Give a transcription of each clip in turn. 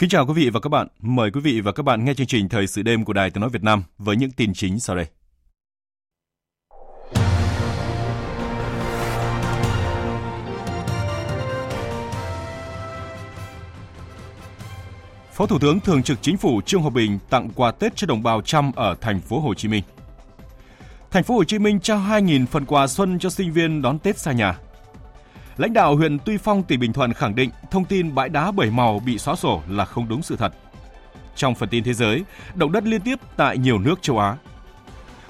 Kính chào quý vị và các bạn. Mời quý vị và các bạn nghe chương trình Thời sự đêm của Đài Tiếng nói Việt Nam với những tin chính sau đây. Phó Thủ tướng Thường trực Chính phủ Trương Hòa Bình tặng quà Tết cho đồng bào Chăm ở thành phố Hồ Chí Minh. Thành phố Hồ Chí Minh trao 2.000 phần quà xuân cho sinh viên đón Tết xa nhà. Lãnh đạo huyện Tuy Phong, tỉnh Bình Thuận khẳng định thông tin bãi đá bảy màu bị xóa sổ là không đúng sự thật. Trong phần tin thế giới, động đất liên tiếp tại nhiều nước châu Á.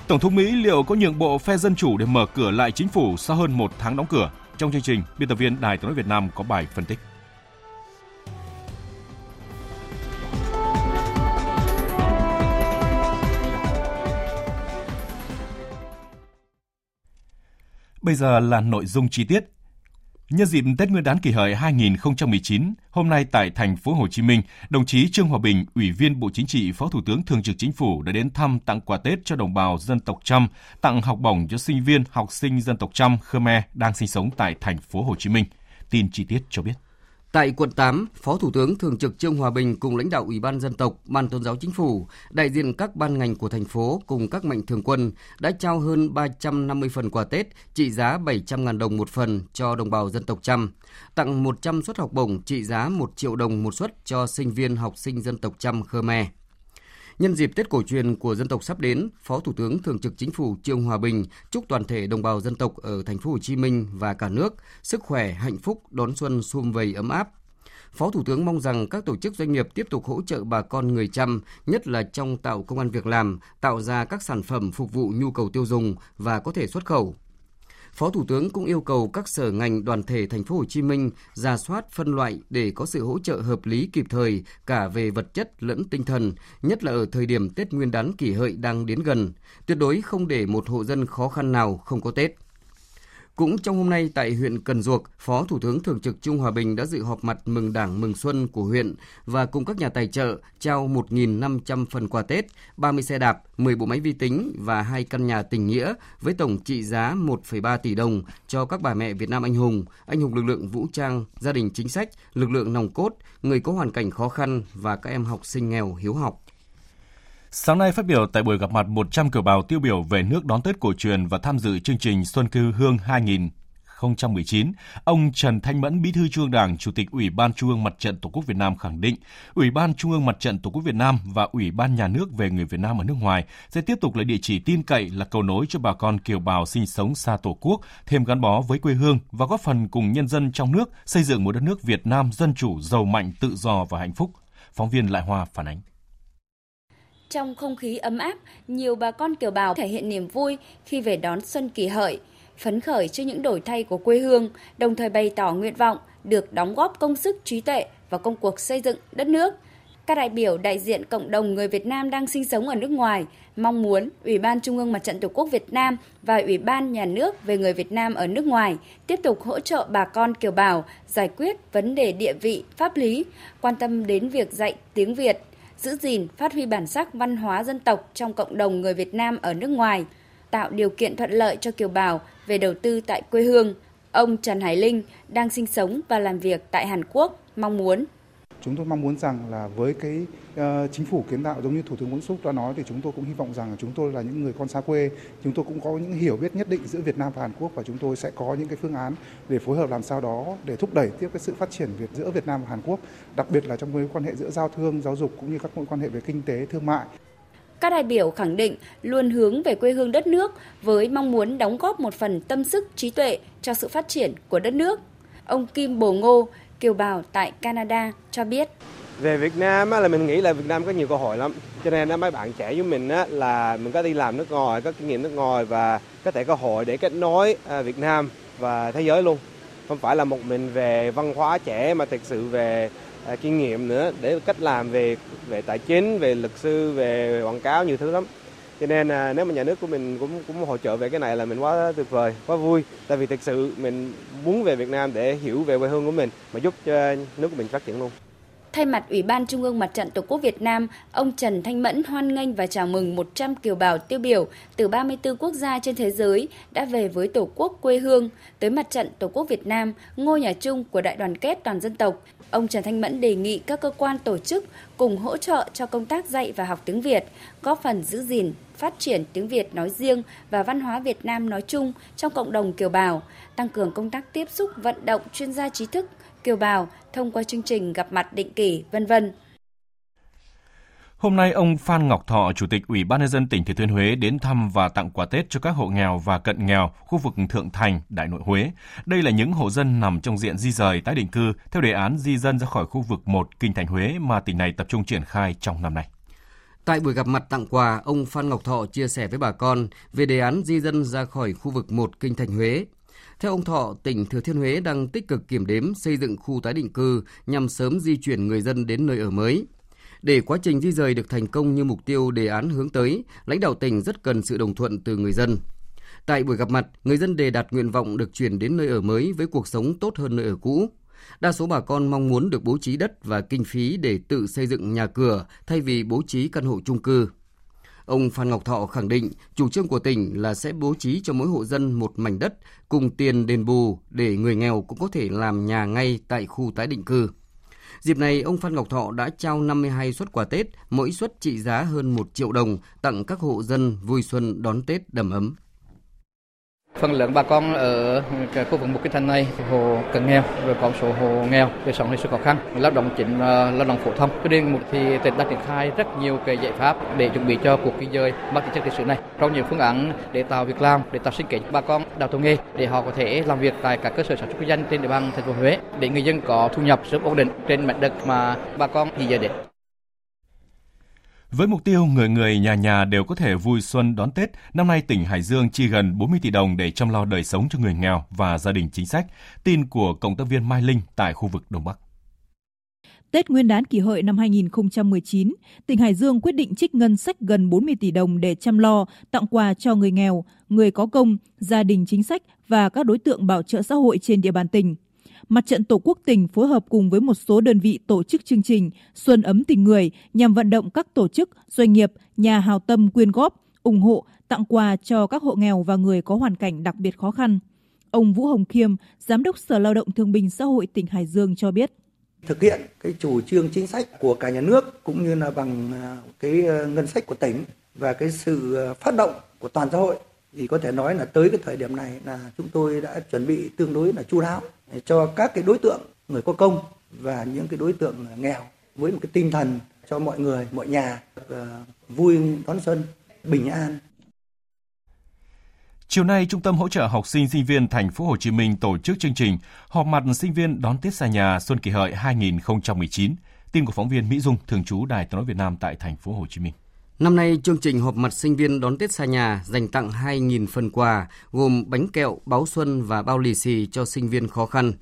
Tổng thống Mỹ liệu có nhượng bộ phe dân chủ để mở cửa lại chính phủ sau hơn một tháng đóng cửa? Trong chương trình, biên tập viên Đài Tiếng nói Việt Nam có bài phân tích. Bây giờ là nội dung chi tiết. Nhân dịp Tết Nguyên đán Kỷ Hợi 2019, hôm nay tại thành phố Hồ Chí Minh, đồng chí Trương Hòa Bình, Ủy viên Bộ Chính trị, Phó Thủ tướng Thường trực Chính phủ đã đến thăm tặng quà Tết cho đồng bào dân tộc Chăm, tặng học bổng cho sinh viên, học sinh dân tộc Chăm Khmer đang sinh sống tại thành phố Hồ Chí Minh. Tin chi tiết cho biết. Tại quận 8, Phó Thủ tướng Thường trực Trương Hòa Bình cùng lãnh đạo Ủy ban Dân tộc, Ban Tôn giáo Chính phủ, đại diện các ban ngành của thành phố cùng các mạnh thường quân đã trao hơn 350 phần quà Tết trị giá 700.000 đồng một phần cho đồng bào dân tộc Chăm, tặng 100 suất học bổng trị giá 1 triệu đồng một suất cho sinh viên học sinh dân tộc Chăm Khmer. Nhân dịp Tết cổ truyền của dân tộc sắp đến, Phó Thủ tướng Thường trực Chính phủ Trương Hòa Bình chúc toàn thể đồng bào dân tộc ở thành phố Hồ Chí Minh và cả nước sức khỏe, hạnh phúc, đón xuân sum vầy ấm áp. Phó Thủ tướng mong rằng các tổ chức doanh nghiệp tiếp tục hỗ trợ bà con người Chăm, nhất là trong tạo công ăn việc làm, tạo ra các sản phẩm phục vụ nhu cầu tiêu dùng và có thể xuất khẩu. Phó Thủ tướng cũng yêu cầu các sở ngành đoàn thể thành phố Hồ Chí Minh rà soát phân loại để có sự hỗ trợ hợp lý kịp thời cả về vật chất lẫn tinh thần, nhất là ở thời điểm Tết Nguyên đán Kỷ Hợi đang đến gần, tuyệt đối không để một hộ dân khó khăn nào không có Tết. Cũng trong hôm nay tại huyện Cần Duộc, Phó Thủ tướng Thường trực Trương Hòa Bình đã dự họp mặt mừng Đảng mừng Xuân của huyện và cùng các nhà tài trợ trao 1.500 phần quà Tết, 30 xe đạp, 10 bộ máy vi tính và 2 căn nhà tình nghĩa với tổng trị giá 1,3 tỷ đồng cho các bà mẹ Việt Nam anh hùng lực lượng vũ trang, gia đình chính sách, lực lượng nòng cốt, người có hoàn cảnh khó khăn và các em học sinh nghèo hiếu học. Sáng nay phát biểu tại buổi gặp mặt 100 kiều bào tiêu biểu về nước đón Tết cổ truyền và tham dự chương trình Xuân Quê Hương 2019, ông Trần Thanh Mẫn, Bí thư Trung ương Đảng, Chủ tịch Ủy ban Trung ương Mặt trận Tổ quốc Việt Nam khẳng định, Ủy ban Trung ương Mặt trận Tổ quốc Việt Nam và Ủy ban Nhà nước về người Việt Nam ở nước ngoài sẽ tiếp tục là địa chỉ tin cậy, là cầu nối cho bà con kiều bào sinh sống xa Tổ quốc, thêm gắn bó với quê hương và góp phần cùng nhân dân trong nước xây dựng một đất nước Việt Nam dân chủ, giàu mạnh, tự do và hạnh phúc. Phóng viên Lại Hoa phản ánh. Trong không khí ấm áp, nhiều bà con kiều bào thể hiện niềm vui khi về đón Xuân Kỷ Hợi, phấn khởi trước những đổi thay của quê hương, đồng thời bày tỏ nguyện vọng được đóng góp công sức trí tuệ vào công cuộc xây dựng đất nước. Các đại biểu đại diện cộng đồng người Việt Nam đang sinh sống ở nước ngoài mong muốn Ủy ban Trung ương Mặt trận Tổ quốc Việt Nam và Ủy ban Nhà nước về người Việt Nam ở nước ngoài tiếp tục hỗ trợ bà con kiều bào giải quyết vấn đề địa vị, pháp lý, quan tâm đến việc dạy tiếng Việt, giữ gìn, phát huy bản sắc văn hóa dân tộc trong cộng đồng người Việt Nam ở nước ngoài, tạo điều kiện thuận lợi cho kiều bào về đầu tư tại quê hương. Ông Trần Hải Linh đang sinh sống và làm việc tại Hàn Quốc mong muốn. Chúng tôi mong muốn rằng là với cái chính phủ kiến tạo giống như Thủ tướng Nguyễn Xuân Phúc đã nói thì chúng tôi cũng hy vọng rằng chúng tôi là những người con xa quê, chúng tôi cũng có những hiểu biết nhất định giữa Việt Nam và Hàn Quốc và chúng tôi sẽ có những cái phương án để phối hợp làm sao đó để thúc đẩy tiếp cái sự phát triển giữa Việt Nam và Hàn Quốc, đặc biệt là trong mối quan hệ giữa giao thương, giáo dục cũng như các mối quan hệ về kinh tế, thương mại. Các đại biểu khẳng định luôn hướng về quê hương đất nước với mong muốn đóng góp một phần tâm sức trí tuệ cho sự phát triển của đất nước. Ông Kim Bồ Ngô, kiều bào tại Canada cho biết. Về Việt Nam là mình nghĩ là Việt Nam có nhiều cơ hội lắm. Cho nên mấy bạn trẻ với mình là mình có đi làm nước ngoài, có kinh nghiệm nước ngoài và có thể cơ hội để kết nối Việt Nam và thế giới luôn. Không phải là một mình về văn hóa trẻ mà thực sự về kinh nghiệm nữa, để cách làm về tài chính, về luật sư, về quảng cáo nhiều thứ lắm. Cho nên nếu mà nhà nước của mình cũng hỗ trợ về cái này là mình quá tuyệt vời, quá vui. Tại vì thực sự mình muốn về Việt Nam để hiểu về quê hương của mình mà giúp cho nước của mình phát triển luôn. Thay mặt Ủy ban Trung ương Mặt trận Tổ quốc Việt Nam, ông Trần Thanh Mẫn hoan nghênh và chào mừng 100 kiều bào tiêu biểu từ 34 quốc gia trên thế giới đã về với Tổ quốc quê hương, tới Mặt trận Tổ quốc Việt Nam, ngôi nhà chung của đại đoàn kết toàn dân tộc. Ông Trần Thanh Mẫn đề nghị các cơ quan tổ chức cùng hỗ trợ cho công tác dạy và học tiếng Việt, góp phần giữ gìn, phát triển tiếng Việt nói riêng và văn hóa Việt Nam nói chung trong cộng đồng kiều bào, tăng cường công tác tiếp xúc vận động chuyên gia trí thức kiều bào thông qua chương trình gặp mặt định kỳ, v.v. Hôm nay, ông Phan Ngọc Thọ, Chủ tịch Ủy ban nhân dân tỉnh Thừa Thiên Huế đến thăm và tặng quà Tết cho các hộ nghèo và cận nghèo khu vực Thượng Thành, Đại Nội Huế. Đây là những hộ dân nằm trong diện di dời tái định cư theo đề án di dân ra khỏi khu vực 1 Kinh Thành Huế mà tỉnh này tập trung triển khai trong năm nay. Tại buổi gặp mặt tặng quà, ông Phan Ngọc Thọ chia sẻ với bà con về đề án di dân ra khỏi khu vực 1 Kinh Thành Huế. Theo ông Thọ, tỉnh Thừa Thiên Huế đang tích cực kiểm đếm xây dựng khu tái định cư nhằm sớm di chuyển người dân đến nơi ở mới. Để quá trình di dời được thành công như mục tiêu đề án hướng tới, lãnh đạo tỉnh rất cần sự đồng thuận từ người dân. Tại buổi gặp mặt, người dân đề đạt nguyện vọng được chuyển đến nơi ở mới với cuộc sống tốt hơn nơi ở cũ. Đa số bà con mong muốn được bố trí đất và kinh phí để tự xây dựng nhà cửa thay vì bố trí căn hộ chung cư. Ông Phan Ngọc Thọ khẳng định chủ trương của tỉnh là sẽ bố trí cho mỗi hộ dân một mảnh đất cùng tiền đền bù để người nghèo cũng có thể làm nhà ngay tại khu tái định cư. Dịp này, ông Phan Ngọc Thọ đã trao 52 suất quà Tết, mỗi suất trị giá hơn 1 triệu đồng tặng các hộ dân vui xuân đón Tết đầm ấm. Phần lớn bà con ở khu vực 1 Kinh Thành này, hộ cận nghèo, rồi có một số hộ nghèo, đời sống hết sức khó khăn, lao động chính, lao động phổ thông. Cho nên thì tỉnh đã triển khai rất nhiều cái giải pháp để chuẩn bị cho cuộc di dời mang tính chất lịch sử này. Trong những phương án để tạo việc làm, để tạo sinh kế bà con đào tạo nghề để họ có thể làm việc tại các cơ sở sản xuất kinh doanh trên địa bàn thành phố Huế, để người dân có thu nhập sớm ổn định trên mảnh đất mà bà con di dời đến. Với mục tiêu người người nhà nhà đều có thể vui xuân đón Tết, năm nay tỉnh Hải Dương chi gần 40 tỷ đồng để chăm lo đời sống cho người nghèo và gia đình chính sách. Tin của cộng tác viên Mai Linh tại khu vực Đông Bắc. Tết Nguyên đán Kỷ Hợi năm 2019, tỉnh Hải Dương quyết định trích ngân sách gần 40 tỷ đồng để chăm lo, tặng quà cho người nghèo, người có công, gia đình chính sách và các đối tượng bảo trợ xã hội trên địa bàn tỉnh. Mặt trận Tổ quốc tỉnh phối hợp cùng với một số đơn vị tổ chức chương trình Xuân ấm tình người nhằm vận động các tổ chức, doanh nghiệp, nhà hào tâm quyên góp, ủng hộ, tặng quà cho các hộ nghèo và người có hoàn cảnh đặc biệt khó khăn. Ông Vũ Hồng Khiêm, Giám đốc Sở Lao động Thương binh Xã hội tỉnh Hải Dương cho biết. Thực hiện cái chủ trương chính sách của cả nhà nước cũng như là bằng cái ngân sách của tỉnh và cái sự phát động của toàn xã hội, thì có thể nói là tới cái thời điểm này là chúng tôi đã chuẩn bị tương đối là chu đáo cho các cái đối tượng người có công và những cái đối tượng nghèo, với một cái tinh thần cho mọi người, mọi nhà vui đón xuân, bình an. Chiều nay, Trung tâm hỗ trợ học sinh sinh viên Thành phố Hồ Chí Minh tổ chức chương trình họp mặt sinh viên đón Tết xa nhà Xuân Kỷ Hợi 2019. Tin của phóng viên Mỹ Dung, thường trú Đài Tiếng nói Việt Nam tại Thành phố Hồ Chí Minh. Năm nay, chương trình họp mặt sinh viên đón Tết xa nhà dành tặng 2.000 phần quà gồm bánh kẹo, báo xuân và bao lì xì cho sinh viên khó khăn.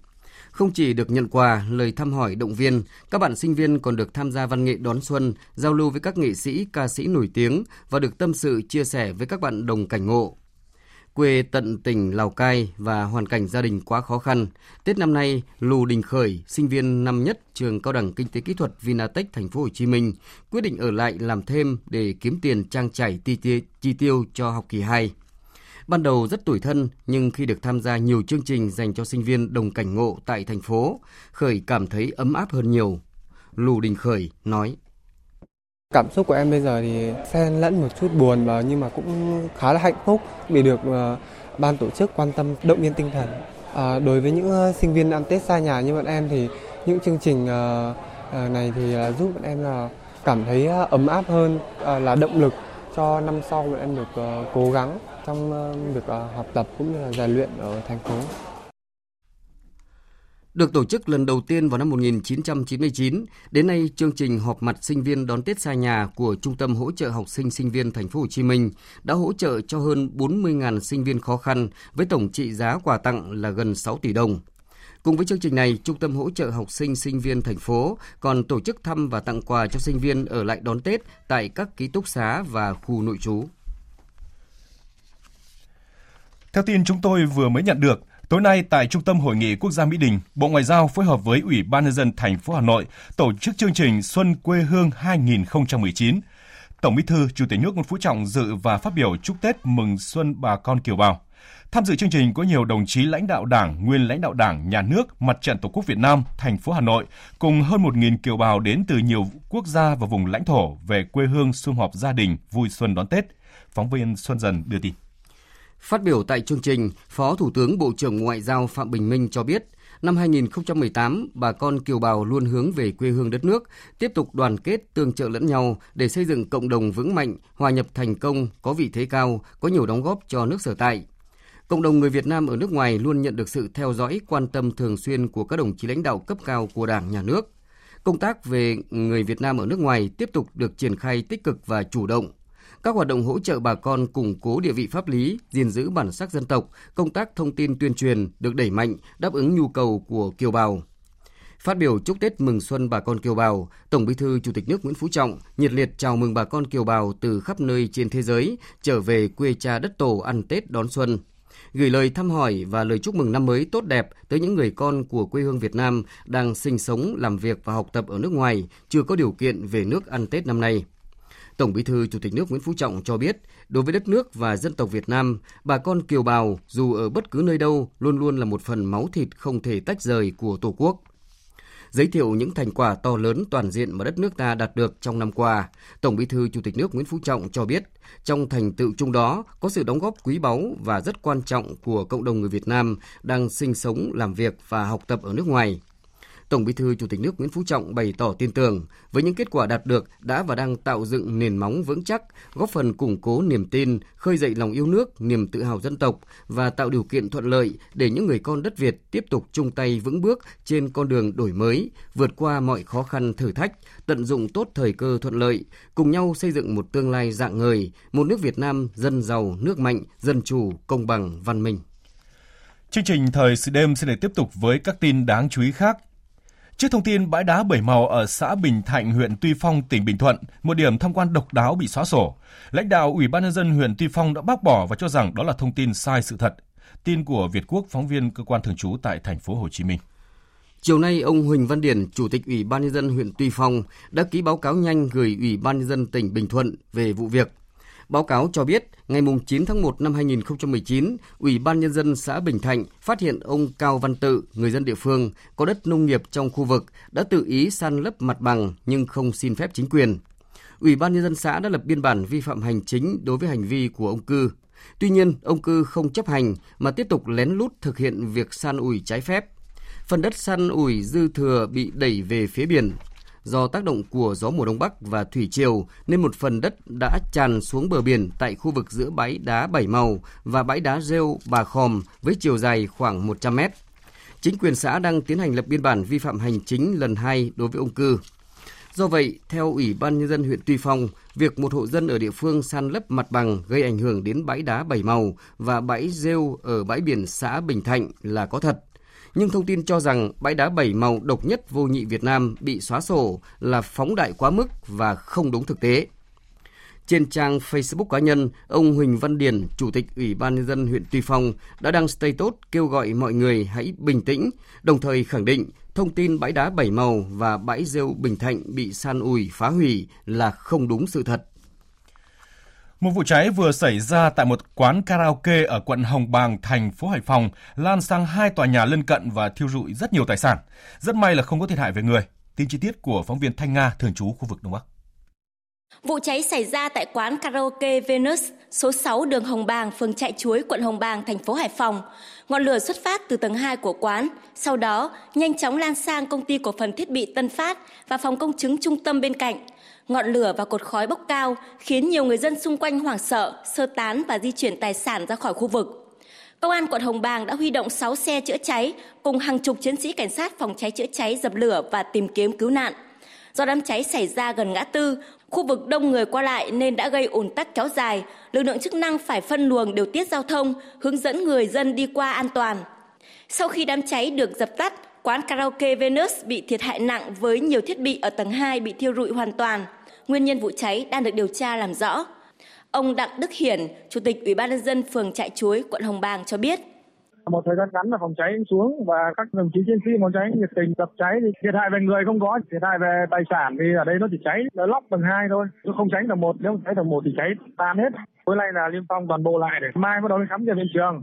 Không chỉ được nhận quà, lời thăm hỏi động viên, các bạn sinh viên còn được tham gia văn nghệ đón xuân, giao lưu với các nghệ sĩ, ca sĩ nổi tiếng và được tâm sự chia sẻ với các bạn đồng cảnh ngộ. Quê tận tỉnh Lào Cai và hoàn cảnh gia đình quá khó khăn, Tết năm nay, Lù Đình Khởi, sinh viên năm nhất trường Cao đẳng Kinh tế Kỹ thuật Vinatec Thành phố Hồ Chí Minh, quyết định ở lại làm thêm để kiếm tiền trang trải chi tiêu cho học kỳ 2. Ban đầu rất tủi thân, nhưng khi được tham gia nhiều chương trình dành cho sinh viên đồng cảnh ngộ tại thành phố, Khởi cảm thấy ấm áp hơn nhiều. Lù Đình Khởi nói: Cảm xúc của em bây giờ thì xen lẫn một chút buồn mà, nhưng mà cũng khá là hạnh phúc vì được ban tổ chức quan tâm động viên tinh thần. Đối với những sinh viên ăn Tết xa nhà như bọn em thì những chương trình này thì giúp bọn em là cảm thấy ấm áp hơn, là động lực cho năm sau bọn em được cố gắng trong việc học tập cũng như là rèn luyện ở thành phố. Được tổ chức lần đầu tiên vào năm 1999, đến nay chương trình họp mặt sinh viên đón Tết xa nhà của Trung tâm hỗ trợ học sinh sinh viên Thành phố Hồ Chí Minh đã hỗ trợ cho hơn 40.000 sinh viên khó khăn với tổng trị giá quà tặng là gần 6 tỷ đồng. Cùng với chương trình này, Trung tâm hỗ trợ học sinh sinh viên thành phố còn tổ chức thăm và tặng quà cho sinh viên ở lại đón Tết tại các ký túc xá và khu nội trú. Theo tin chúng tôi vừa mới nhận được, tối nay tại Trung tâm Hội nghị Quốc gia Mỹ Đình, Bộ Ngoại giao phối hợp với Ủy ban Nhân dân thành phố Hà Nội tổ chức chương trình Xuân quê hương 2019. Tổng Bí thư, Chủ tịch nước Nguyễn Phú Trọng dự và phát biểu chúc Tết mừng xuân bà con kiều bào. Tham dự chương trình có nhiều đồng chí lãnh đạo Đảng, nguyên lãnh đạo Đảng, Nhà nước, Mặt trận Tổ quốc Việt Nam, thành phố Hà Nội cùng hơn 1.000 kiều bào đến từ nhiều quốc gia và vùng lãnh thổ về quê hương sum họp gia đình vui xuân đón Tết. Phóng viên Xuân Dần đưa tin. Phát biểu tại chương trình, Phó Thủ tướng Bộ trưởng Ngoại giao Phạm Bình Minh cho biết, năm 2018, bà con kiều bào luôn hướng về quê hương đất nước, tiếp tục đoàn kết tương trợ lẫn nhau để xây dựng cộng đồng vững mạnh, hòa nhập thành công, có vị thế cao, có nhiều đóng góp cho nước sở tại. Cộng đồng người Việt Nam ở nước ngoài luôn nhận được sự theo dõi, quan tâm thường xuyên của các đồng chí lãnh đạo cấp cao của Đảng, Nhà nước. Công tác về người Việt Nam ở nước ngoài tiếp tục được triển khai tích cực và chủ động. Các hoạt động hỗ trợ bà con củng cố địa vị pháp lý, gìn giữ bản sắc dân tộc, công tác thông tin tuyên truyền được đẩy mạnh, đáp ứng nhu cầu của kiều bào. Phát biểu chúc Tết mừng xuân bà con kiều bào, Tổng Bí thư Chủ tịch nước Nguyễn Phú Trọng nhiệt liệt chào mừng bà con kiều bào từ khắp nơi trên thế giới trở về quê cha đất tổ ăn Tết đón xuân. Gửi lời thăm hỏi và lời chúc mừng năm mới tốt đẹp tới những người con của quê hương Việt Nam đang sinh sống, làm việc và học tập ở nước ngoài, chưa có điều kiện về nước ăn Tết năm nay. Tổng Bí thư Chủ tịch nước Nguyễn Phú Trọng cho biết, đối với đất nước và dân tộc Việt Nam, bà con kiều bào dù ở bất cứ nơi đâu luôn luôn là một phần máu thịt không thể tách rời của Tổ quốc. Giới thiệu những thành quả to lớn toàn diện mà đất nước ta đạt được trong năm qua, Tổng Bí thư Chủ tịch nước Nguyễn Phú Trọng cho biết, trong thành tựu chung đó có sự đóng góp quý báu và rất quan trọng của cộng đồng người Việt Nam đang sinh sống, làm việc và học tập ở nước ngoài. Tổng Bí thư Chủ tịch nước Nguyễn Phú Trọng bày tỏ tin tưởng với những kết quả đạt được đã và đang tạo dựng nền móng vững chắc, góp phần củng cố niềm tin, khơi dậy lòng yêu nước, niềm tự hào dân tộc và tạo điều kiện thuận lợi để những người con đất Việt tiếp tục chung tay vững bước trên con đường đổi mới, vượt qua mọi khó khăn thử thách, tận dụng tốt thời cơ thuận lợi, cùng nhau xây dựng một tương lai rạng ngời, một nước Việt Nam dân giàu, nước mạnh, dân chủ, công bằng, văn minh. Chương trình Thời sự đêm sẽ được tiếp tục với các tin đáng chú ý khác. Trước thông tin bãi đá bảy màu ở xã Bình Thạnh, huyện Tuy Phong, tỉnh Bình Thuận, một điểm tham quan độc đáo bị xóa sổ, lãnh đạo Ủy ban Nhân dân huyện Tuy Phong đã bác bỏ và cho rằng đó là thông tin sai sự thật. Tin của Việt Quốc, phóng viên cơ quan thường trú tại Thành phố Hồ Chí Minh. Chiều nay, ông Huỳnh Văn Điển, Chủ tịch Ủy ban Nhân dân huyện Tuy Phong đã ký báo cáo nhanh gửi Ủy ban Nhân dân tỉnh Bình Thuận về vụ việc. Báo cáo cho biết, ngày 9 tháng 1 năm 2019, Ủy ban Nhân dân xã Bình Thạnh phát hiện ông Cao Văn Tự, người dân địa phương, có đất nông nghiệp trong khu vực, đã tự ý san lấp mặt bằng nhưng không xin phép chính quyền. Ủy ban Nhân dân xã đã lập biên bản vi phạm hành chính đối với hành vi của ông Cư. Tuy nhiên, ông Cư không chấp hành mà tiếp tục lén lút thực hiện việc san ủi trái phép. Phần đất san ủi dư thừa bị đẩy về phía biển. Do tác động của gió mùa Đông Bắc và thủy triều nên một phần đất đã tràn xuống bờ biển tại khu vực giữa bãi đá Bảy Màu và bãi đá rêu Bà Khòm với chiều dài khoảng 100 mét. Chính quyền xã đang tiến hành lập biên bản vi phạm hành chính lần 2 đối với ông Cư. Do vậy, theo Ủy ban Nhân dân huyện Tuy Phong, việc một hộ dân ở địa phương san lấp mặt bằng gây ảnh hưởng đến bãi đá Bảy Màu và bãi rêu ở bãi biển xã Bình Thạnh là có thật. Nhưng thông tin cho rằng bãi đá Bảy Màu độc nhất vô nhị Việt Nam bị xóa sổ là phóng đại quá mức và không đúng thực tế. Trên trang Facebook cá nhân, ông Huỳnh Văn Điển, Chủ tịch Ủy ban Nhân dân huyện Tuy Phong đã đăng status kêu gọi mọi người hãy bình tĩnh, đồng thời khẳng định thông tin bãi đá Bảy Màu và bãi rêu Bình Thạnh bị san ủi phá hủy là không đúng sự thật. Một vụ cháy vừa xảy ra tại một quán karaoke ở quận Hồng Bàng, thành phố Hải Phòng, lan sang 2 tòa nhà lân cận và thiêu rụi rất nhiều tài sản. Rất may là không có thiệt hại về người. Tin chi tiết của phóng viên Thanh Nga, thường trú khu vực Đông Bắc. Vụ cháy xảy ra tại quán karaoke Venus, số 6 đường Hồng Bàng, phường Trại Chuối, quận Hồng Bàng, thành phố Hải Phòng. Ngọn lửa xuất phát từ tầng 2 của quán, sau đó nhanh chóng lan sang công ty cổ phần thiết bị Tân Phát và phòng công chứng trung tâm bên cạnh. Ngọn lửa và cột khói bốc cao khiến nhiều người dân xung quanh hoảng sợ, sơ tán và di chuyển tài sản ra khỏi khu vực. Công an quận Hồng Bàng đã huy động 6 xe chữa cháy cùng hàng chục chiến sĩ cảnh sát phòng cháy chữa cháy, dập lửa và tìm kiếm cứu nạn. Do đám cháy xảy ra gần ngã tư, khu vực đông người qua lại nên đã gây ùn tắc kéo dài, lực lượng chức năng phải phân luồng điều tiết giao thông, hướng dẫn người dân đi qua an toàn. Sau khi đám cháy được dập tắt, quán karaoke Venus bị thiệt hại nặng với nhiều thiết bị ở tầng 2 bị thiêu rụi hoàn toàn. Nguyên nhân vụ cháy đang được điều tra làm rõ. Ông Đặng Đức Hiển, Chủ tịch Ủy ban nhân dân phường Trại Chuối, quận Hồng Bàng cho biết. Một thời gian ngắn là phòng cháy xuống và các đồng chí chiến sĩ phòng cháy nhiệt tình dập cháy, thì thiệt hại về người không có, thiệt hại về tài sản thì ở đây nó chỉ cháy nó lóc tầng 2 thôi, chứ không cháy tầng 1, nếu cháy tầng 1 thì cháy tan hết. Tối nay là niêm phong toàn bộ lại để mai bắt đầu khám nghiệm hiện trường.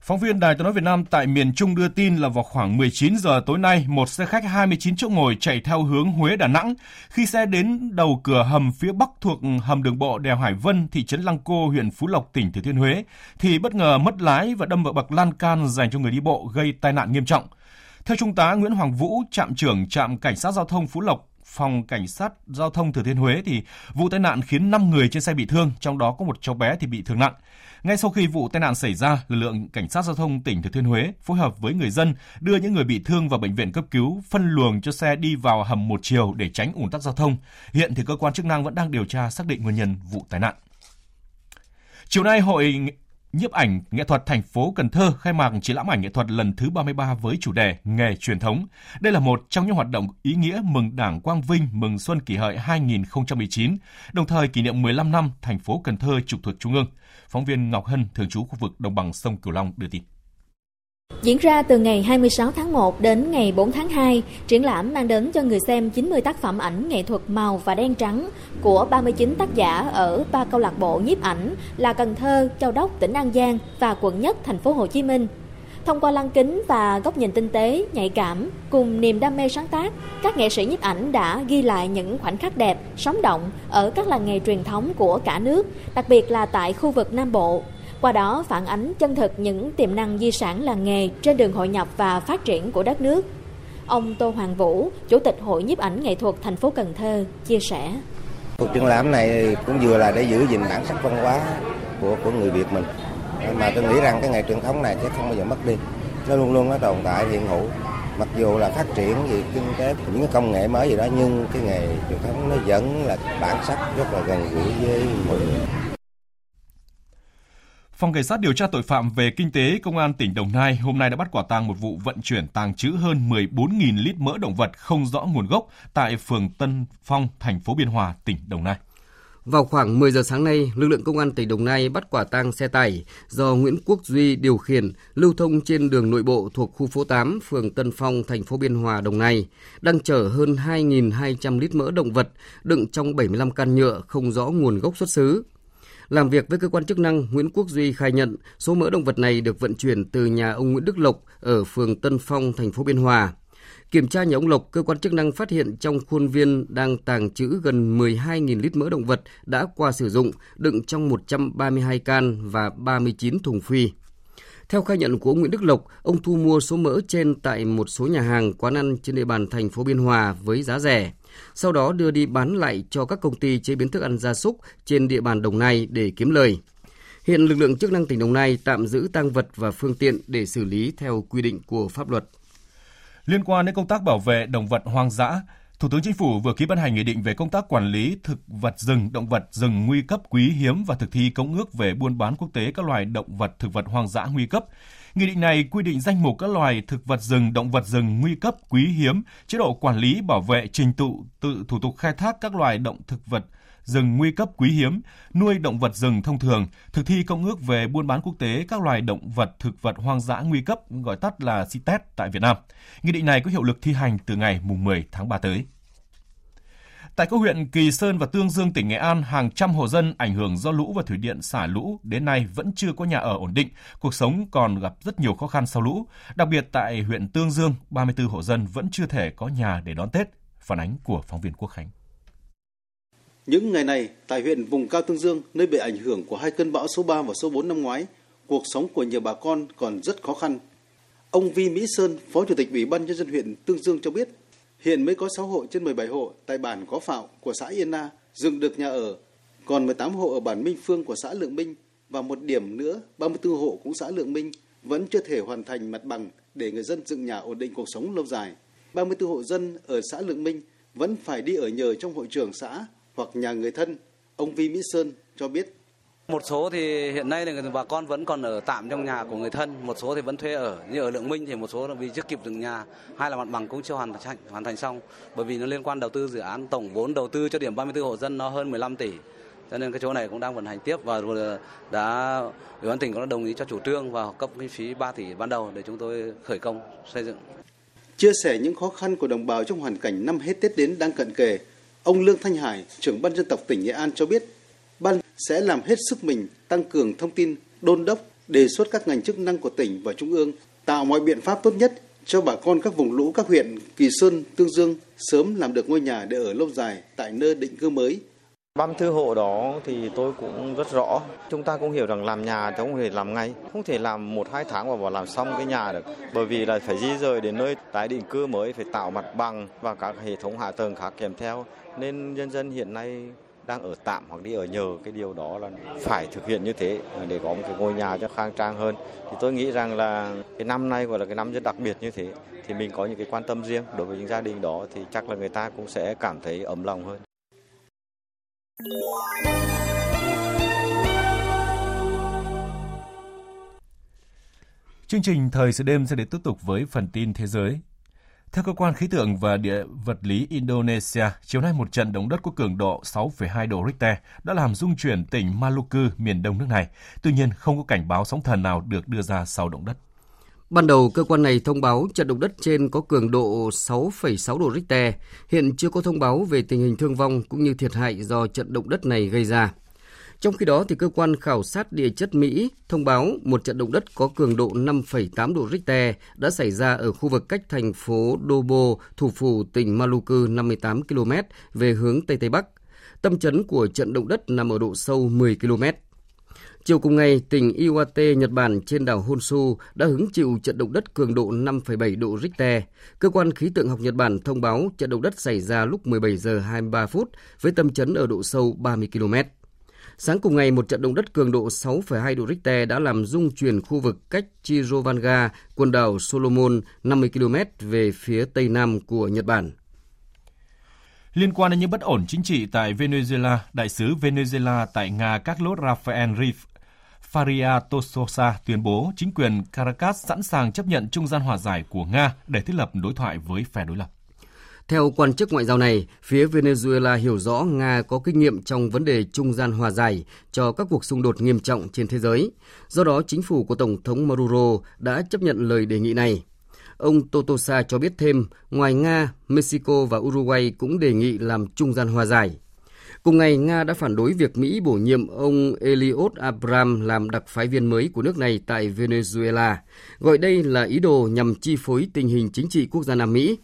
Phóng viên Đài Tiếng nói Việt Nam tại miền Trung đưa tin là vào khoảng 19 giờ tối nay, một xe khách 29 chỗ ngồi chạy theo hướng Huế Đà Nẵng. Khi xe đến đầu cửa hầm phía bắc thuộc hầm đường bộ đèo Hải Vân, thị trấn Lăng Cô, huyện Phú Lộc, tỉnh Thừa Thiên Huế thì bất ngờ mất lái và đâm vào bậc lan can dành cho người đi bộ, gây tai nạn nghiêm trọng. Theo Trung tá Nguyễn Hoàng Vũ, trạm trưởng trạm cảnh sát giao thông Phú Lộc, phòng cảnh sát giao thông Thừa Thiên Huế thì vụ tai nạn khiến 5 người trên xe bị thương, trong đó có một cháu bé thì bị thương nặng. Ngay sau khi vụ tai nạn xảy ra, lực lượng cảnh sát giao thông tỉnh Thừa Thiên Huế phối hợp với người dân đưa những người bị thương vào bệnh viện cấp cứu, phân luồng cho xe đi vào hầm một chiều để tránh ùn tắc giao thông. Hiện thì cơ quan chức năng vẫn đang điều tra xác định nguyên nhân vụ tai nạn. Chiều nay, Hội nhiếp ảnh nghệ thuật thành phố Cần Thơ khai mạc triển lãm ảnh nghệ thuật lần thứ 33 với chủ đề Nghề truyền thống. Đây là một trong những hoạt động ý nghĩa mừng Đảng quang vinh, mừng Xuân Kỷ Hợi 2019, đồng thời kỷ niệm 15 năm thành phố Cần Thơ trực thuộc Trung ương. Phóng viên Ngọc Hân, thường trú khu vực đồng bằng sông Cửu Long đưa tin. Diễn ra từ ngày 26 tháng 1 đến ngày 4 tháng 2, triển lãm mang đến cho người xem 90 tác phẩm ảnh nghệ thuật màu và đen trắng của 39 tác giả ở 3 câu lạc bộ nhiếp ảnh là Cần Thơ, Châu Đốc, tỉnh An Giang và quận Nhất, thành phố Hồ Chí Minh. Thông qua lăng kính và góc nhìn tinh tế, nhạy cảm, cùng niềm đam mê sáng tác, các nghệ sĩ nhiếp ảnh đã ghi lại những khoảnh khắc đẹp, sống động ở các làng nghề truyền thống của cả nước, đặc biệt là tại khu vực Nam Bộ. Qua đó phản ánh chân thực những tiềm năng di sản làng nghề trên đường hội nhập và phát triển của đất nước. Ông Tô Hoàng Vũ, Chủ tịch Hội nhiếp ảnh nghệ thuật thành phố Cần Thơ, chia sẻ. Cuộc triển lãm này cũng vừa là để giữ gìn bản sắc văn hóa của người Việt mình. Mà tôi nghĩ rằng cái nghề truyền thống này sẽ không bao giờ mất đi. Nó luôn luôn nó tồn tại hiện hữu. Mặc dù là phát triển về kinh tế, những cái công nghệ mới gì đó, nhưng cái nghề truyền thống nó vẫn là bản sắc rất là gần gũi với mọi người. Phòng Cảnh sát điều tra tội phạm về kinh tế Công an tỉnh Đồng Nai hôm nay đã bắt quả tang một vụ vận chuyển tàng trữ hơn 14.000 lít mỡ động vật không rõ nguồn gốc tại phường Tân Phong, thành phố Biên Hòa, tỉnh Đồng Nai. Vào khoảng 10 giờ sáng nay, lực lượng Công an tỉnh Đồng Nai bắt quả tang xe tải do Nguyễn Quốc Duy điều khiển lưu thông trên đường nội bộ thuộc khu phố 8, phường Tân Phong, thành phố Biên Hòa, Đồng Nai, đang chở hơn 2.200 lít mỡ động vật đựng trong 75 can nhựa không rõ nguồn gốc xuất xứ. Làm việc với cơ quan chức năng, Nguyễn Quốc Duy khai nhận số mỡ động vật này được vận chuyển từ nhà ông Nguyễn Đức Lộc ở phường Tân Phong, thành phố Biên Hòa. Kiểm tra nhà ông Lộc, cơ quan chức năng phát hiện trong khuôn viên đang tàng trữ gần 12.000 lít mỡ động vật đã qua sử dụng, đựng trong 132 can và 39 thùng phi. Theo khai nhận của Nguyễn Đức Lộc, ông thu mua số mỡ trên tại một số nhà hàng, quán ăn trên địa bàn thành phố Biên Hòa với giá rẻ. Sau đó đưa đi bán lại cho các công ty chế biến thức ăn gia súc trên địa bàn Đồng Nai để kiếm lời. Hiện lực lượng chức năng tỉnh Đồng Nai tạm giữ tang vật và phương tiện để xử lý theo quy định của pháp luật. Liên quan đến công tác bảo vệ động vật hoang dã, Thủ tướng Chính phủ vừa ký ban hành nghị định về công tác quản lý thực vật rừng, động vật rừng nguy cấp quý hiếm và thực thi Công ước về buôn bán quốc tế các loài động vật thực vật hoang dã nguy cấp. Nghị định này quy định danh mục các loài thực vật rừng, động vật rừng nguy cấp quý hiếm, chế độ quản lý, bảo vệ, trình tự thủ tục khai thác các loài động thực vật rừng nguy cấp quý hiếm, nuôi động vật rừng thông thường, thực thi Công ước về buôn bán quốc tế các loài động vật thực vật hoang dã nguy cấp, gọi tắt là CITES tại Việt Nam. Nghị định này có hiệu lực thi hành từ ngày 10 tháng 3 tới. Tại các huyện Kỳ Sơn và Tương Dương, tỉnh Nghệ An, hàng trăm hộ dân ảnh hưởng do lũ và thủy điện xả lũ đến nay vẫn chưa có nhà ở ổn định, cuộc sống còn gặp rất nhiều khó khăn sau lũ. Đặc biệt tại huyện Tương Dương, 34 hộ dân vẫn chưa thể có nhà để đón Tết. Phản ánh của phóng viên Quốc Khánh. Những ngày này, tại huyện vùng cao Tương Dương, nơi bị ảnh hưởng của hai cơn bão số 3 và số 4 năm ngoái, cuộc sống của nhiều bà con còn rất khó khăn. Ông Vi Mỹ Sơn, Phó Chủ tịch Ủy ban nhân dân huyện Tương Dương cho biết, hiện mới có 6 hộ trên 17 hộ tại bản Có Phạo của xã Yên Na dựng được nhà ở, còn 18 hộ ở bản Minh Phương của xã Lượng Minh Và một điểm nữa, 34 hộ của xã Lượng Minh vẫn chưa thể hoàn thành mặt bằng để người dân dựng nhà ổn định cuộc sống lâu dài. 34 hộ dân ở xã Lượng Minh vẫn phải đi ở nhờ trong hội trưởng xã hoặc nhà người thân. Ông Vi Mỹ Sơn cho biết. Một số thì hiện nay là bà con vẫn còn ở tạm trong nhà của người thân, một số thì vẫn thuê ở. Như ở Lượng Minh thì một số là vì chưa kịp dựng nhà, hay là mặt bằng cũng chưa hoàn thành xong. Bởi vì nó liên quan đầu tư dự án, tổng vốn đầu tư cho điểm 34 hộ dân nó hơn 15 tỷ. Cho nên cái chỗ này cũng đang vận hành tiếp và đã Ủy ban tỉnh cũng đã đồng ý cho chủ trương và cấp kinh phí 3 tỷ ban đầu để chúng tôi khởi công xây dựng. Chia sẻ những khó khăn của đồng bào trong hoàn cảnh năm hết Tết đến đang cận kề, ông Lương Thanh Hải, trưởng Ban Dân tộc tỉnh Nghệ An cho biết, ban sẽ làm hết sức mình tăng cường thông tin, đôn đốc, đề xuất các ngành chức năng của tỉnh và trung ương tạo mọi biện pháp tốt nhất cho bà con các vùng lũ các huyện Kỳ Sơn, Tương Dương sớm làm được ngôi nhà để ở lâu dài tại nơi định cư mới. 34 hộ đó thì tôi cũng rất rõ, chúng ta cũng hiểu rằng làm nhà thì không thể làm ngay, không thể làm 1-2 tháng và bảo làm xong cái nhà được, bởi vì là phải di rời đến nơi tái định cư mới, phải tạo mặt bằng và các hệ thống hạ tầng khác kèm theo, nên nhân dân hiện nay đang ở tạm hoặc đi ở nhờ, cái điều đó là phải thực hiện như thế để có một cái ngôi nhà cho khang trang hơn. Thì tôi nghĩ rằng là cái năm nay gọi là cái năm rất đặc biệt như thế, thì mình có những cái quan tâm riêng đối với những gia đình đó thì chắc là người ta cũng sẽ cảm thấy ấm lòng hơn. Chương trình Thời sự đêm sẽ đến tiếp tục với phần tin thế giới. Theo cơ quan khí tượng và địa vật lý Indonesia, chiều nay một trận động đất có cường độ 6,2 độ Richter đã làm rung chuyển tỉnh Maluku, miền đông nước này. Tuy nhiên, không có cảnh báo sóng thần nào được đưa ra sau động đất. Ban đầu, cơ quan này thông báo trận động đất trên có cường độ 6,6 độ Richter. Hiện chưa có thông báo về tình hình thương vong cũng như thiệt hại do trận động đất này gây ra. Trong khi đó, thì cơ quan khảo sát địa chất Mỹ thông báo một trận động đất có cường độ 5,8 độ Richter đã xảy ra ở khu vực cách thành phố Dobo, thủ phủ tỉnh Maluku 58 km về hướng Tây Tây Bắc. Tâm chấn của trận động đất nằm ở độ sâu 10 km. Chiều cùng ngày, tỉnh Iwate, Nhật Bản trên đảo Honshu đã hứng chịu trận động đất cường độ 5,7 độ Richter. Cơ quan khí tượng học Nhật Bản thông báo trận động đất xảy ra lúc 17 giờ 23 phút với tâm chấn ở độ sâu 30 km. Sáng cùng ngày, một trận động đất cường độ 6,2 độ Richter đã làm rung chuyển khu vực cách Chirovanga, quần đảo Solomon, 50 km về phía tây nam của Nhật Bản. Liên quan đến những bất ổn chính trị tại Venezuela, đại sứ Venezuela tại Nga Carlos Rafael Faria Tososa tuyên bố chính quyền Caracas sẵn sàng chấp nhận trung gian hòa giải của Nga để thiết lập đối thoại với phe đối lập. Theo quan chức ngoại giao này, phía Venezuela hiểu rõ Nga có kinh nghiệm trong vấn đề trung gian hòa giải cho các cuộc xung đột nghiêm trọng trên thế giới. Do đó, chính phủ của Tổng thống Maduro đã chấp nhận lời đề nghị này. Ông Totosa cho biết thêm, ngoài Nga, Mexico và Uruguay cũng đề nghị làm trung gian hòa giải. Cùng ngày, Nga đã phản đối việc Mỹ bổ nhiệm ông Elliot Abrams làm đặc phái viên mới của nước này tại Venezuela, gọi đây là ý đồ nhằm chi phối tình hình chính trị quốc gia Nam Mỹ.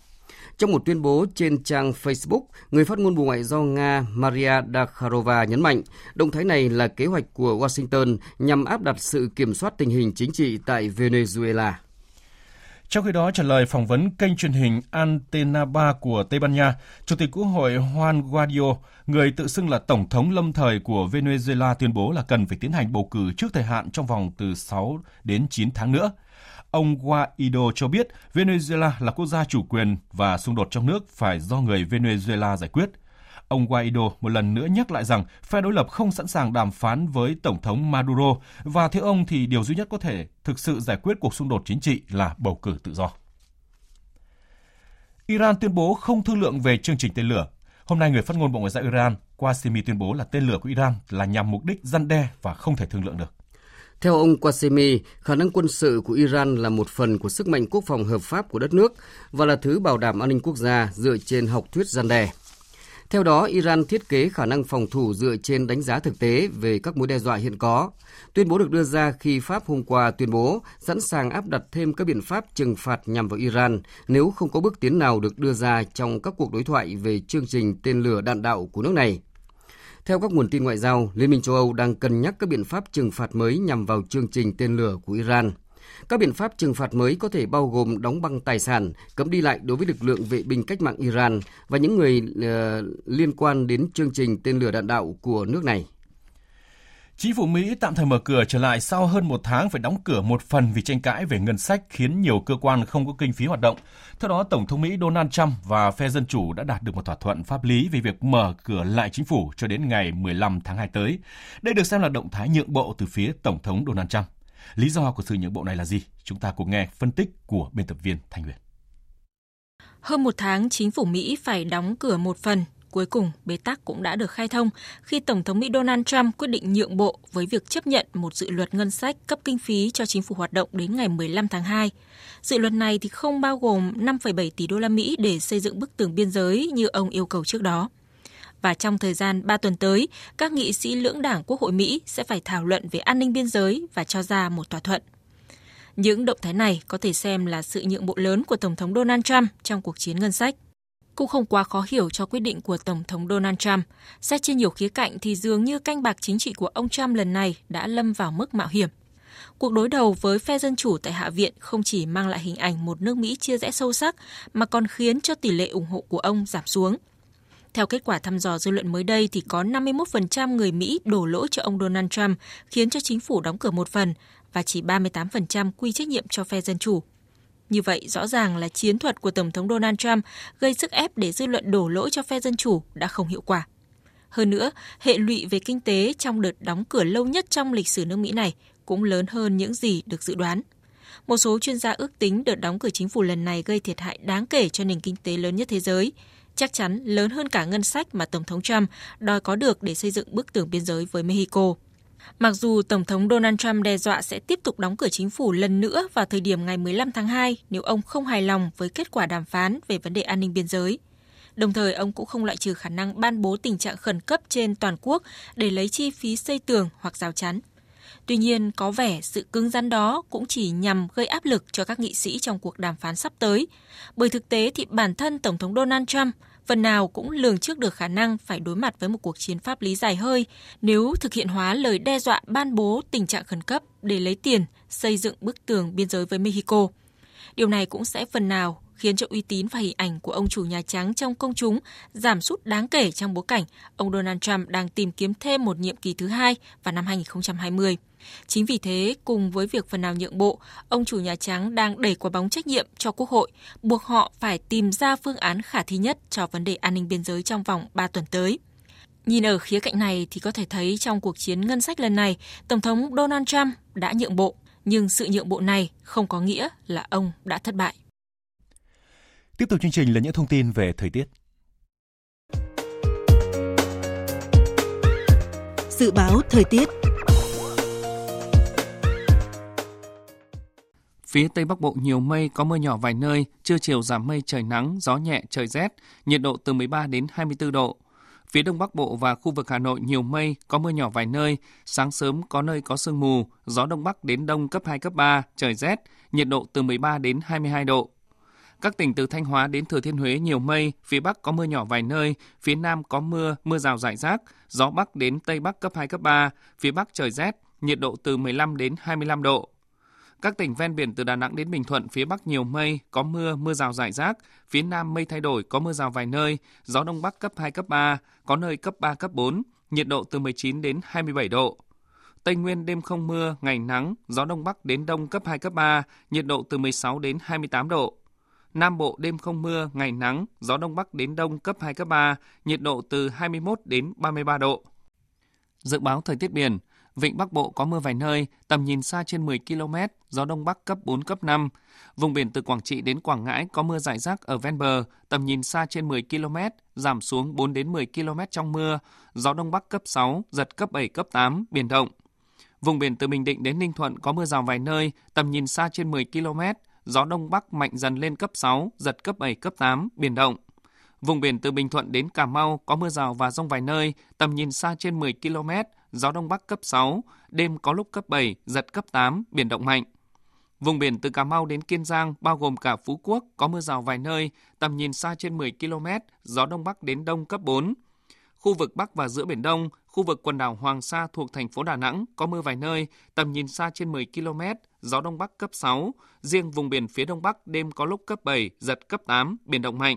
Trong một tuyên bố trên trang Facebook, người phát ngôn Bộ Ngoại giao Nga Maria Zakharova nhấn mạnh, động thái này là kế hoạch của Washington nhằm áp đặt sự kiểm soát tình hình chính trị tại Venezuela. Trong khi đó, trả lời phỏng vấn kênh truyền hình Antena 3 của Tây Ban Nha, Chủ tịch Quốc hội Juan Guaido, người tự xưng là Tổng thống lâm thời của Venezuela, tuyên bố là cần phải tiến hành bầu cử trước thời hạn trong vòng từ 6 đến 9 tháng nữa. Ông Guaido cho biết Venezuela là quốc gia chủ quyền và xung đột trong nước phải do người Venezuela giải quyết. Ông Guaido một lần nữa nhắc lại rằng phe đối lập không sẵn sàng đàm phán với Tổng thống Maduro và theo ông thì điều duy nhất có thể thực sự giải quyết cuộc xung đột chính trị là bầu cử tự do. Iran tuyên bố không thương lượng về chương trình tên lửa. Hôm nay, người phát ngôn Bộ Ngoại giao Iran Qasemi tuyên bố là tên lửa của Iran là nhằm mục đích răn đe và không thể thương lượng được. Theo ông Qasemi, khả năng quân sự của Iran là một phần của sức mạnh quốc phòng hợp pháp của đất nước và là thứ bảo đảm an ninh quốc gia dựa trên học thuyết răn đe. Theo đó, Iran thiết kế khả năng phòng thủ dựa trên đánh giá thực tế về các mối đe dọa hiện có. Tuyên bố được đưa ra khi Pháp hôm qua tuyên bố sẵn sàng áp đặt thêm các biện pháp trừng phạt nhằm vào Iran nếu không có bước tiến nào được đưa ra trong các cuộc đối thoại về chương trình tên lửa đạn đạo của nước này. Theo các nguồn tin ngoại giao, Liên minh châu Âu đang cân nhắc các biện pháp trừng phạt mới nhằm vào chương trình tên lửa của Iran. Các biện pháp trừng phạt mới có thể bao gồm đóng băng tài sản, cấm đi lại đối với lực lượng vệ binh cách mạng Iran và những người liên quan đến chương trình tên lửa đạn đạo của nước này. Chính phủ Mỹ tạm thời mở cửa trở lại sau hơn một tháng phải đóng cửa một phần vì tranh cãi về ngân sách khiến nhiều cơ quan không có kinh phí hoạt động. Theo đó, Tổng thống Mỹ Donald Trump và phe Dân Chủ đã đạt được một thỏa thuận pháp lý về việc mở cửa lại chính phủ cho đến ngày 15 tháng 2 tới. Đây được xem là động thái nhượng bộ từ phía Tổng thống Donald Trump. Lý do của sự nhượng bộ này là gì? Chúng ta cùng nghe phân tích của biên tập viên Thanh Huyền. Hơn một tháng, chính phủ Mỹ phải đóng cửa một phần. Cuối cùng, bế tắc cũng đã được khai thông khi Tổng thống Mỹ Donald Trump quyết định nhượng bộ với việc chấp nhận một dự luật ngân sách cấp kinh phí cho chính phủ hoạt động đến ngày 15 tháng 2. Dự luật này thì không bao gồm 5,7 tỷ đô la Mỹ để xây dựng bức tường biên giới như ông yêu cầu trước đó. Và trong thời gian 3 tuần tới, các nghị sĩ lưỡng đảng Quốc hội Mỹ sẽ phải thảo luận về an ninh biên giới và cho ra một thỏa thuận. Những động thái này có thể xem là sự nhượng bộ lớn của Tổng thống Donald Trump trong cuộc chiến ngân sách. Cũng không quá khó hiểu cho quyết định của Tổng thống Donald Trump. Xét trên nhiều khía cạnh thì dường như canh bạc chính trị của ông Trump lần này đã lâm vào mức mạo hiểm. Cuộc đối đầu với phe Dân Chủ tại Hạ viện không chỉ mang lại hình ảnh một nước Mỹ chia rẽ sâu sắc mà còn khiến cho tỷ lệ ủng hộ của ông giảm xuống. Theo kết quả thăm dò dư luận mới đây thì có 51% người Mỹ đổ lỗi cho ông Donald Trump khiến cho chính phủ đóng cửa một phần và chỉ 38% quy trách nhiệm cho phe Dân Chủ. Như vậy, rõ ràng là chiến thuật của Tổng thống Donald Trump gây sức ép để dư luận đổ lỗi cho phe Dân Chủ đã không hiệu quả. Hơn nữa, hệ lụy về kinh tế trong đợt đóng cửa lâu nhất trong lịch sử nước Mỹ này cũng lớn hơn những gì được dự đoán. Một số chuyên gia ước tính đợt đóng cửa chính phủ lần này gây thiệt hại đáng kể cho nền kinh tế lớn nhất thế giới, chắc chắn lớn hơn cả ngân sách mà Tổng thống Trump đòi có được để xây dựng bức tường biên giới với Mexico. Mặc dù Tổng thống Donald Trump đe dọa sẽ tiếp tục đóng cửa chính phủ lần nữa vào thời điểm ngày 15 tháng 2 nếu ông không hài lòng với kết quả đàm phán về vấn đề an ninh biên giới. Đồng thời, ông cũng không loại trừ khả năng ban bố tình trạng khẩn cấp trên toàn quốc để lấy chi phí xây tường hoặc rào chắn. Tuy nhiên, có vẻ sự cứng rắn đó cũng chỉ nhằm gây áp lực cho các nghị sĩ trong cuộc đàm phán sắp tới. Bởi thực tế thì bản thân Tổng thống Donald Trump phần nào cũng lường trước được khả năng phải đối mặt với một cuộc chiến pháp lý dài hơi nếu thực hiện hóa lời đe dọa ban bố tình trạng khẩn cấp để lấy tiền xây dựng bức tường biên giới với Mexico. Điều này cũng sẽ phần nào khiến cho uy tín và hình ảnh của ông chủ Nhà Trắng trong công chúng giảm sút đáng kể trong bối cảnh ông Donald Trump đang tìm kiếm thêm một nhiệm kỳ thứ hai vào năm 2020. Chính vì thế, cùng với việc phần nào nhượng bộ, ông chủ Nhà Trắng đang đẩy quả bóng trách nhiệm cho Quốc hội, buộc họ phải tìm ra phương án khả thi nhất cho vấn đề an ninh biên giới trong vòng 3 tuần tới. Nhìn ở khía cạnh này thì có thể thấy trong cuộc chiến ngân sách lần này, Tổng thống Donald Trump đã nhượng bộ, nhưng sự nhượng bộ này không có nghĩa là ông đã thất bại. Tiếp tục chương trình là những thông tin về thời tiết. Dự báo thời tiết. Phía Tây Bắc Bộ nhiều mây, có mưa nhỏ vài nơi, trưa chiều giảm mây trời nắng, gió nhẹ, trời rét, nhiệt độ từ 13 đến 24 độ. Phía Đông Bắc Bộ và khu vực Hà Nội nhiều mây, có mưa nhỏ vài nơi, sáng sớm có nơi có sương mù, gió Đông Bắc đến Đông cấp 2, cấp 3, trời rét, nhiệt độ từ 13 đến 22 độ. Các tỉnh từ Thanh Hóa đến Thừa Thiên Huế nhiều mây, phía Bắc có mưa nhỏ vài nơi, phía Nam có mưa, mưa rào rải rác, gió Bắc đến Tây Bắc cấp 2, cấp 3, phía Bắc trời rét, nhiệt độ từ 15 đến 25 độ. Các tỉnh ven biển từ Đà Nẵng đến Bình Thuận, phía Bắc nhiều mây, có mưa, mưa rào rải rác, phía Nam mây thay đổi, có mưa rào vài nơi, gió Đông Bắc cấp 2, cấp 3, có nơi cấp 3, cấp 4, nhiệt độ từ 19 đến 27 độ. Tây Nguyên đêm không mưa, ngày nắng, gió Đông Bắc đến Đông cấp 2, cấp 3, nhiệt độ từ 16 đến 28 độ. Nam Bộ đêm không mưa, ngày nắng, gió Đông Bắc đến Đông cấp 2, cấp 3, nhiệt độ từ 21 đến 33 độ. Dự báo thời tiết biển. Vịnh Bắc Bộ có mưa vài nơi, tầm nhìn xa trên 10 km, gió Đông Bắc cấp 4, cấp 5. Vùng biển từ Quảng Trị đến Quảng Ngãi có mưa rải rác ở ven bờ, tầm nhìn xa trên 10 km, giảm xuống 4 đến 10 km trong mưa, gió Đông Bắc cấp 6, giật cấp 7, cấp 8, biển động. Vùng biển từ Bình Định đến Ninh Thuận có mưa rào vài nơi, tầm nhìn xa trên 10 km, gió Đông Bắc mạnh dần lên cấp 6, giật cấp 7, cấp 8, biển động. Vùng biển từ Bình Thuận đến Cà Mau có mưa rào và dông vài nơi, tầm nhìn xa trên 10 km, gió Đông Bắc cấp 6, đêm có lúc cấp 7, giật cấp 8, biển động mạnh. Vùng biển từ Cà Mau đến Kiên Giang, bao gồm cả Phú Quốc, có mưa rào vài nơi, tầm nhìn xa trên 10 km, gió Đông Bắc đến Đông cấp 4. Khu vực Bắc và giữa Biển Đông, khu vực quần đảo Hoàng Sa thuộc thành phố Đà Nẵng, có mưa vài nơi, tầm nhìn xa trên 10 km, gió Đông Bắc cấp 6. Riêng vùng biển phía Đông Bắc, đêm có lúc cấp 7, giật cấp 8, biển động mạnh.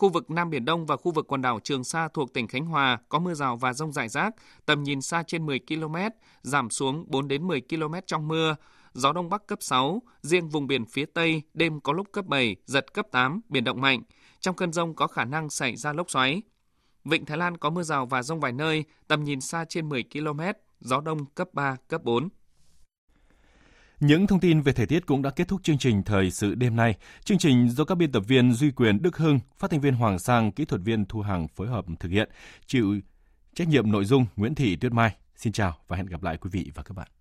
Khu vực Nam Biển Đông và khu vực quần đảo Trường Sa thuộc tỉnh Khánh Hòa có mưa rào và dông rải rác, tầm nhìn xa trên 10 km, giảm xuống 4 đến 10 km trong mưa. Gió Đông Bắc cấp 6, riêng vùng biển phía Tây đêm có lúc cấp 7, giật cấp 8, biển động mạnh. Trong cơn dông có khả năng xảy ra lốc xoáy. Vịnh Thái Lan có mưa rào và dông vài nơi, tầm nhìn xa trên 10 km, gió Đông cấp 3, cấp 4. Những thông tin về thời tiết cũng đã kết thúc chương trình Thời sự đêm nay. Chương trình do các biên tập viên Duy Quyền, Đức Hưng, phát thanh viên Hoàng Sang, kỹ thuật viên Thu Hằng phối hợp thực hiện. Chịu trách nhiệm nội dung Nguyễn Thị Tuyết Mai. Xin chào và hẹn gặp lại quý vị và các bạn.